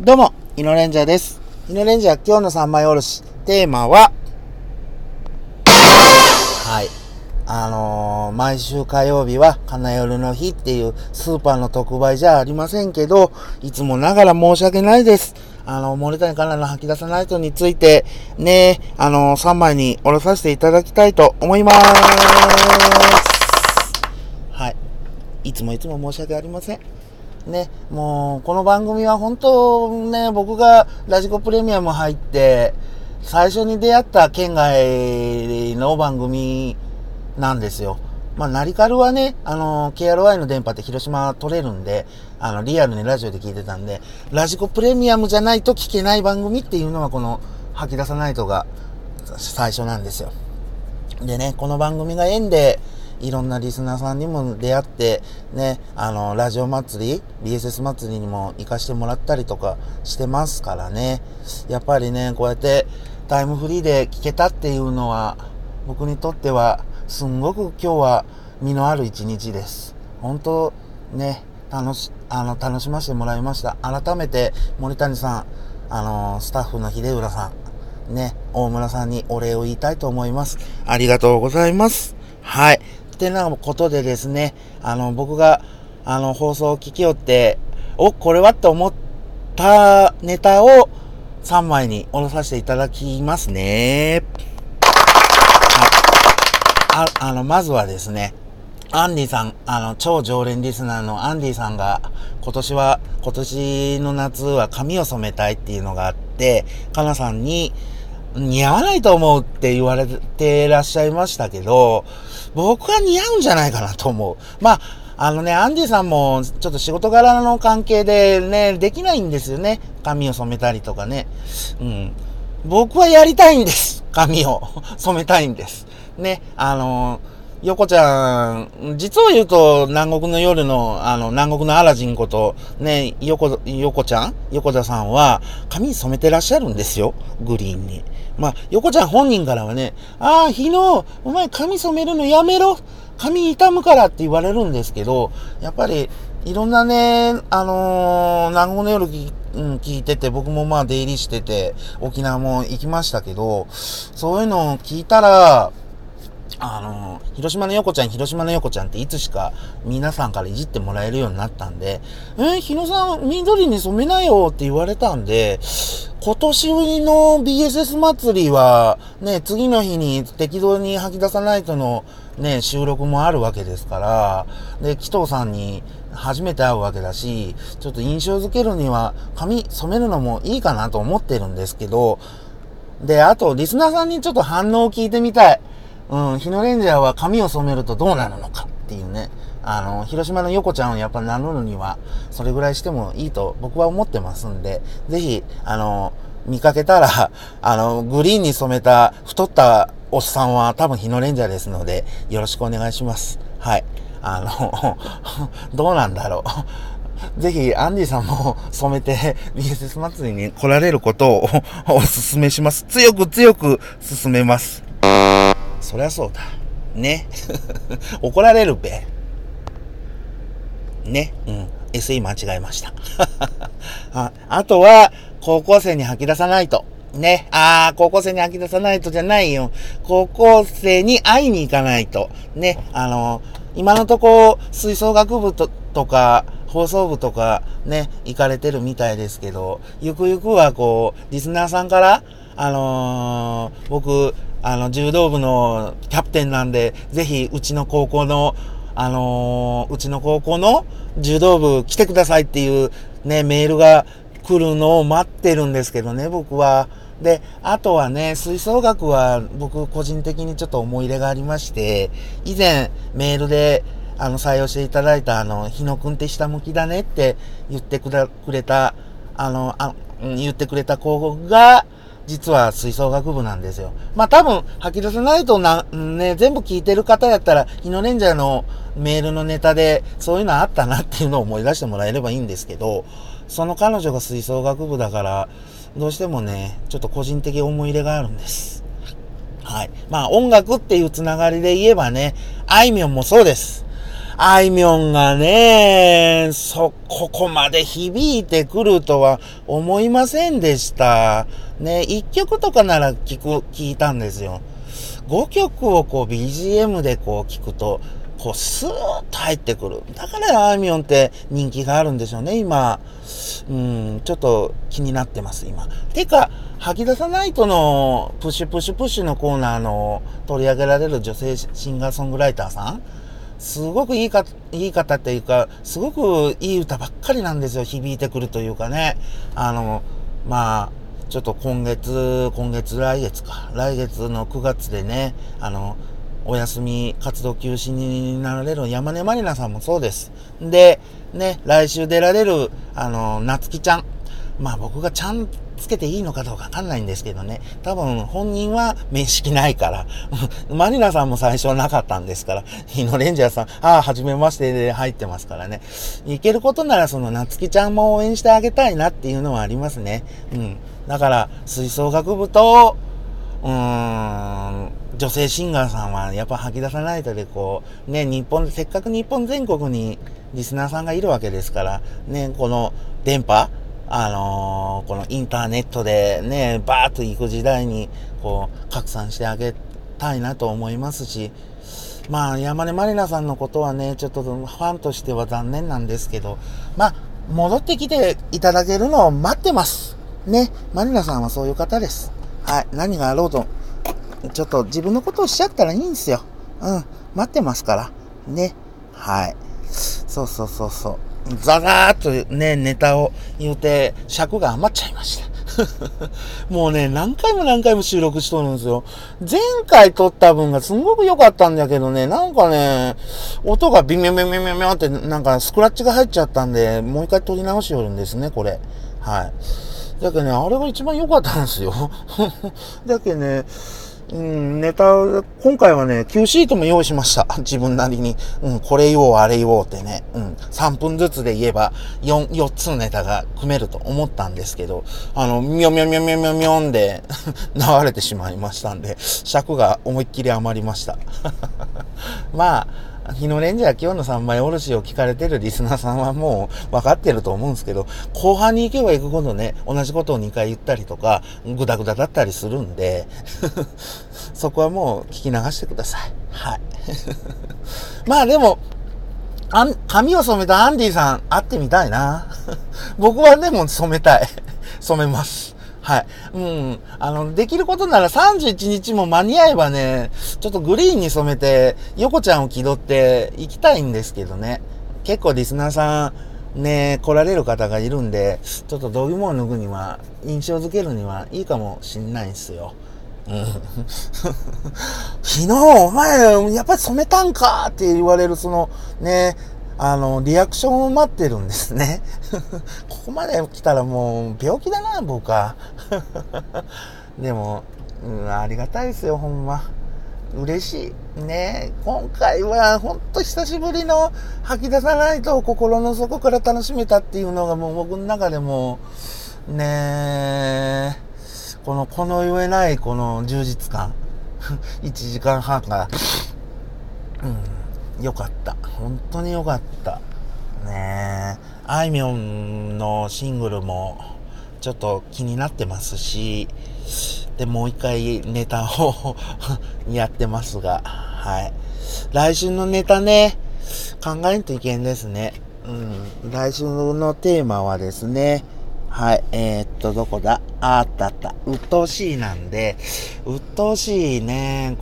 どうも、イノレンジャーです。イノレンジャー今日の三枚おろし、テーマは、はい。毎週火曜日は金夜の日っていうスーパーの特売じゃありませんけど、いつもながら申し訳ないです。森谷香奈の吐き出さないとについて、ね、三枚におろさせていただきたいと思います。はい。いつも申し訳ありません。ね、もうこの番組は本当ね、僕がラジコプレミアム入って最初に出会った県外の番組なんですよ。まあナリカルはね、KRY の電波って広島取れるんで、リアルにラジオで聞いてたんで、ラジコプレミアムじゃないと聞けない番組っていうのはこの吐き出さないとが最初なんですよ。でね、この番組が縁でいろんなリスナーさんにも出会ってね、ラジオ祭り BSS 祭りにも行かしてもらったりとかしてますからね。やっぱりね、こうやってタイムフリーで聞けたっていうのは僕にとってはすんごく今日は実のある一日です。本当ね、楽しませてもらいました。改めて森谷さん、スタッフの秀浦さんね、大村さんにお礼を言いたいと思います。ありがとうございます。はい。ってなことでですね、僕が、放送を聞きよって、これはって思ったネタを3枚におろさせていただきますね。まずはですね、アンディさん、超常連リスナーのアンディさんが、今年の夏は髪を染めたいっていうのがあって、かなさんに、似合わないと思うって言われてらっしゃいましたけど、僕は似合うんじゃないかなと思う。まあ、アンディさんもちょっと仕事柄の関係でね、できないんですよね。髪を染めたりとかね。うん。僕はやりたいんです。髪を染めたいんです。ね、横ちゃん、実を言うと、南国の夜の、南国のアラジンこと、ね、横田さんは、髪染めてらっしゃるんですよ、グリーンに。まあ、横ちゃん本人からはね、日野、お前髪染めるのやめろ、髪傷むからって言われるんですけど、やっぱり、いろんなね、南国の夜聞いてて、僕もまあ出入りしてて、沖縄も行きましたけど、そういうのを聞いたら、広島の横ちゃんっていつしか皆さんからいじってもらえるようになったんで、日野さん緑に染めなよって言われたんで、今年の BSS 祭りはね、次の日に適当に吐き出さないとのね、収録もあるわけですから、で、紀藤さんに初めて会うわけだし、ちょっと印象づけるには髪染めるのもいいかなと思ってるんですけど、で、あとリスナーさんにちょっと反応を聞いてみたい。日野レンジャーは髪を染めるとどうなるのかっていうね、広島の横ちゃんをやっぱ名乗るにはそれぐらいしてもいいと僕は思ってますんで、ぜひ見かけたらグリーンに染めた太ったおっさんは多分日野レンジャーですので、よろしくお願いします。はい。どうなんだろう。ぜひ、アンディさんも染めて、BSS 祭りに来られることをお勧めします。強く勧めます。そりゃそうだ。ね。怒られるべ。ね。うん。SE 間違えました。あとは、高校生に吐き出さないと。ね。高校生に吐き出さないとじゃないよ。高校生に会いに行かないと。ね。今のとこ、吹奏楽部とか、放送部とかね、行かれてるみたいですけど、ゆくゆくはこう、リスナーさんから、僕、柔道部のキャプテンなんで、ぜひ、うちの高校の柔道部来てくださいっていうね、メールが来るのを待ってるんですけどね、僕は。で、あとはね、吹奏楽は僕個人的にちょっと思い入れがありまして、以前メールで採用していただいた日野くんって下向きだねって言ってくれた、言ってくれた子が、実は吹奏楽部なんですよ。まあ、多分、吐き出さないと全部聞いてる方やったら、日野レンジャーのメールのネタで、そういうのあったなっていうのを思い出してもらえればいいんですけど、その彼女が吹奏楽部だから、どうしてもね、ちょっと個人的思い入れがあるんです。はい。まあ、音楽っていうつながりで言えばね、あいみょんもそうです。あいみょんがね、ここまで響いてくるとは思いませんでした。ね、1曲とかなら聞いたんですよ。5曲をこう BGM でこう聞くと、こうスーッと入ってくる。だからあいみょんって人気があるんでしょうね、今。ちょっと気になってます、今。てか、吐き出さないとのプシュプシュプシュのコーナーの取り上げられる女性シンガーソングライターさん、すごくいい方っていうか、すごくいい歌ばっかりなんですよ。響いてくるというかね。ちょっと来月の9月でね、お休み活動休止になられる山根まりなさんもそうです。で、ね、来週出られる、なつきちゃん。まあ僕がちゃんつけていいのかどうかわかんないんですけどね。多分本人は面識ないから。マリナさんも最初なかったんですから。日野レンジャーさん、初めましてで入ってますからね。いけることならそのなつきちゃんも応援してあげたいなっていうのはありますね。だから、吹奏楽部と、女性シンガーさんはやっぱ吐き出さないとでこう、ね、せっかく日本全国にリスナーさんがいるわけですから、ね、この電波、このインターネットでね、バーっと行く時代に、こう、拡散してあげたいなと思いますし、まあ、山根まりなさんのことはね、ちょっとファンとしては残念なんですけど、まあ、戻ってきていただけるのを待ってます。ね、まりなさんはそういう方です。はい、何があろうと、ちょっと自分のことをしちゃったらいいんですよ。待ってますから。ね、はい。そう。ザザーっとね、ネタを言うて、尺が余っちゃいました。もうね、何回も収録しとるんですよ。前回撮った分がすごく良かったんだけどね、なんかね、音がビミョビミョビミョってなんかスクラッチが入っちゃったんで、もう一回撮り直しよるんですね、これ。はい。だけどね、あれが一番良かったんですよ。だけどね、今回はね、Q シートも用意しました。自分なりに。これ言おう、あれ言おうってね。3分ずつで言えば、4つのネタが組めると思ったんですけど、みょみょみょみょみょみょんで流れてしまいましたんで、尺が思いっきり余りました。まあ、日野レンジャー今日の三枚おろしを聞かれてるリスナーさんはもう分かってると思うんですけど、後半に行けば行くほどね、同じことを2回言ったりとか、グダグダだったりするんで、そこはもう聞き流してください。はい。まあでも、髪を染めたアンディさん、会ってみたいな。僕はでも染めたい。染めます。はい。できることなら31日も間に合えばね、ちょっとグリーンに染めて、横ちゃんを気取って行きたいんですけどね。結構リスナーさん、ね、来られる方がいるんで、ちょっと道着も脱ぐには、印象づけるにはいいかもしんないんですよ。昨日、お前、やっぱり染めたんかって言われる、その、ね、リアクションを待ってるんですね。ここまで来たらもう病気だな、僕は。でも、ありがたいですよ、ほんま。嬉しい。ね、今回はほんと久しぶりの吐き出さないと心の底から楽しめたっていうのがもう僕の中でも、ね、この言えないこの充実感。1時間半が、よかった。本当によかった。ねえ。あいみょんのシングルもちょっと気になってますし、で、もう一回ネタをやってますが、はい。来週のネタね、考えんといけんですね。来週のテーマはですね、はい。どこだ？うっとうしいなんで、うっとうしいね、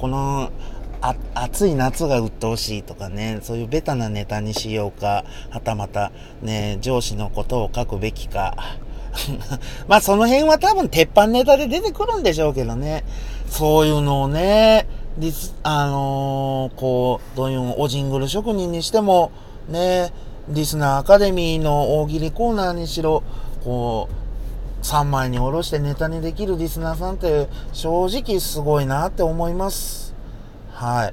暑い夏がうっとうしいとかね、そういうベタなネタにしようか、はたまたね、上司のことを書くべきか。まあその辺は多分鉄板ネタで出てくるんでしょうけどね。そういうのをね、どういうの、おジングル職人にしても、ね、リスナーアカデミーの大喜利コーナーにしろ、こう、3枚におろしてネタにできるリスナーさんって正直すごいなって思います。は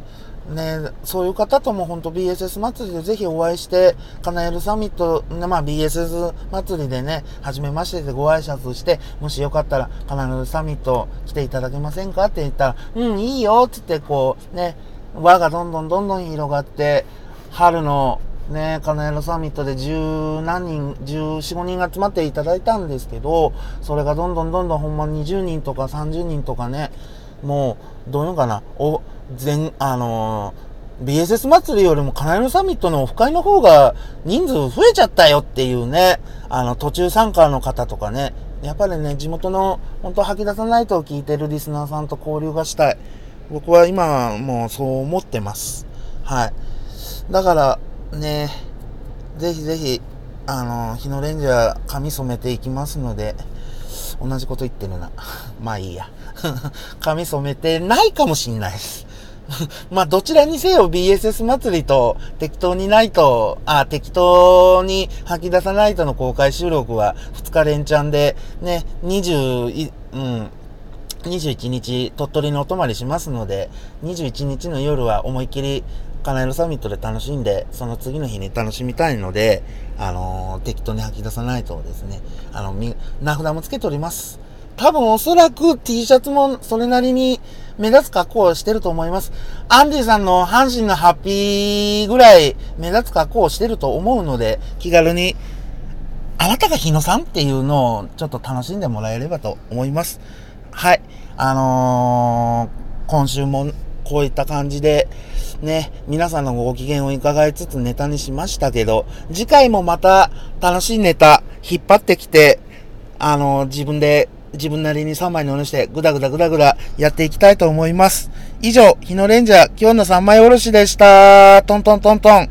い。ね、そういう方とも本当 BSS 祭りでぜひお会いして、かなえるサミット、BSS 祭りでね、初めましてでご挨拶して、もしよかったら、かなえるサミット来ていただけませんかって言ったら、いいよって言ってこう、ね、輪がどんどん広がって、春のね、カナエロサミットで14、15人が集まっていただいたんですけど、それがどんどんほんま20人とか30人とかね、もう、どういうのかな、BSS 祭りよりもカナエロサミットのオフ会の方が人数増えちゃったよっていうね、途中参加の方とかね、やっぱりね、地元の、本当吐き出さないと聞いてるリスナーさんと交流がしたい。僕は今、もうそう思ってます。はい。だから、ね、ぜひぜひ、日野レンジャー髪染めていきますので、同じこと言ってるな。まあいいや。髪染めてないかもしんないです。まあどちらにせよ BSS 祭りと適当に吐き出さないとの公開収録は2日連チャンでね、21日鳥取にお泊まりしますので、21日の夜は思いっきりカナエロサミットで楽しんで、その次の日に楽しみたいので、適当に吐き出さないとですね、名札もつけております。多分おそらく T シャツもそれなりに目立つ格好をしてると思います。アンディさんの阪神のハッピーぐらい目立つ格好をしてると思うので、気軽にあなたが日野さんっていうのをちょっと楽しんでもらえればと思います。はい。今週もこういった感じでね、皆さんのご機嫌を伺いつつネタにしましたけど、次回もまた楽しいネタ引っ張ってきて、自分なりに3枚におろしてグダグダやっていきたいと思います。以上、日野レンジャー今日の3枚おろしでした。トントントントン。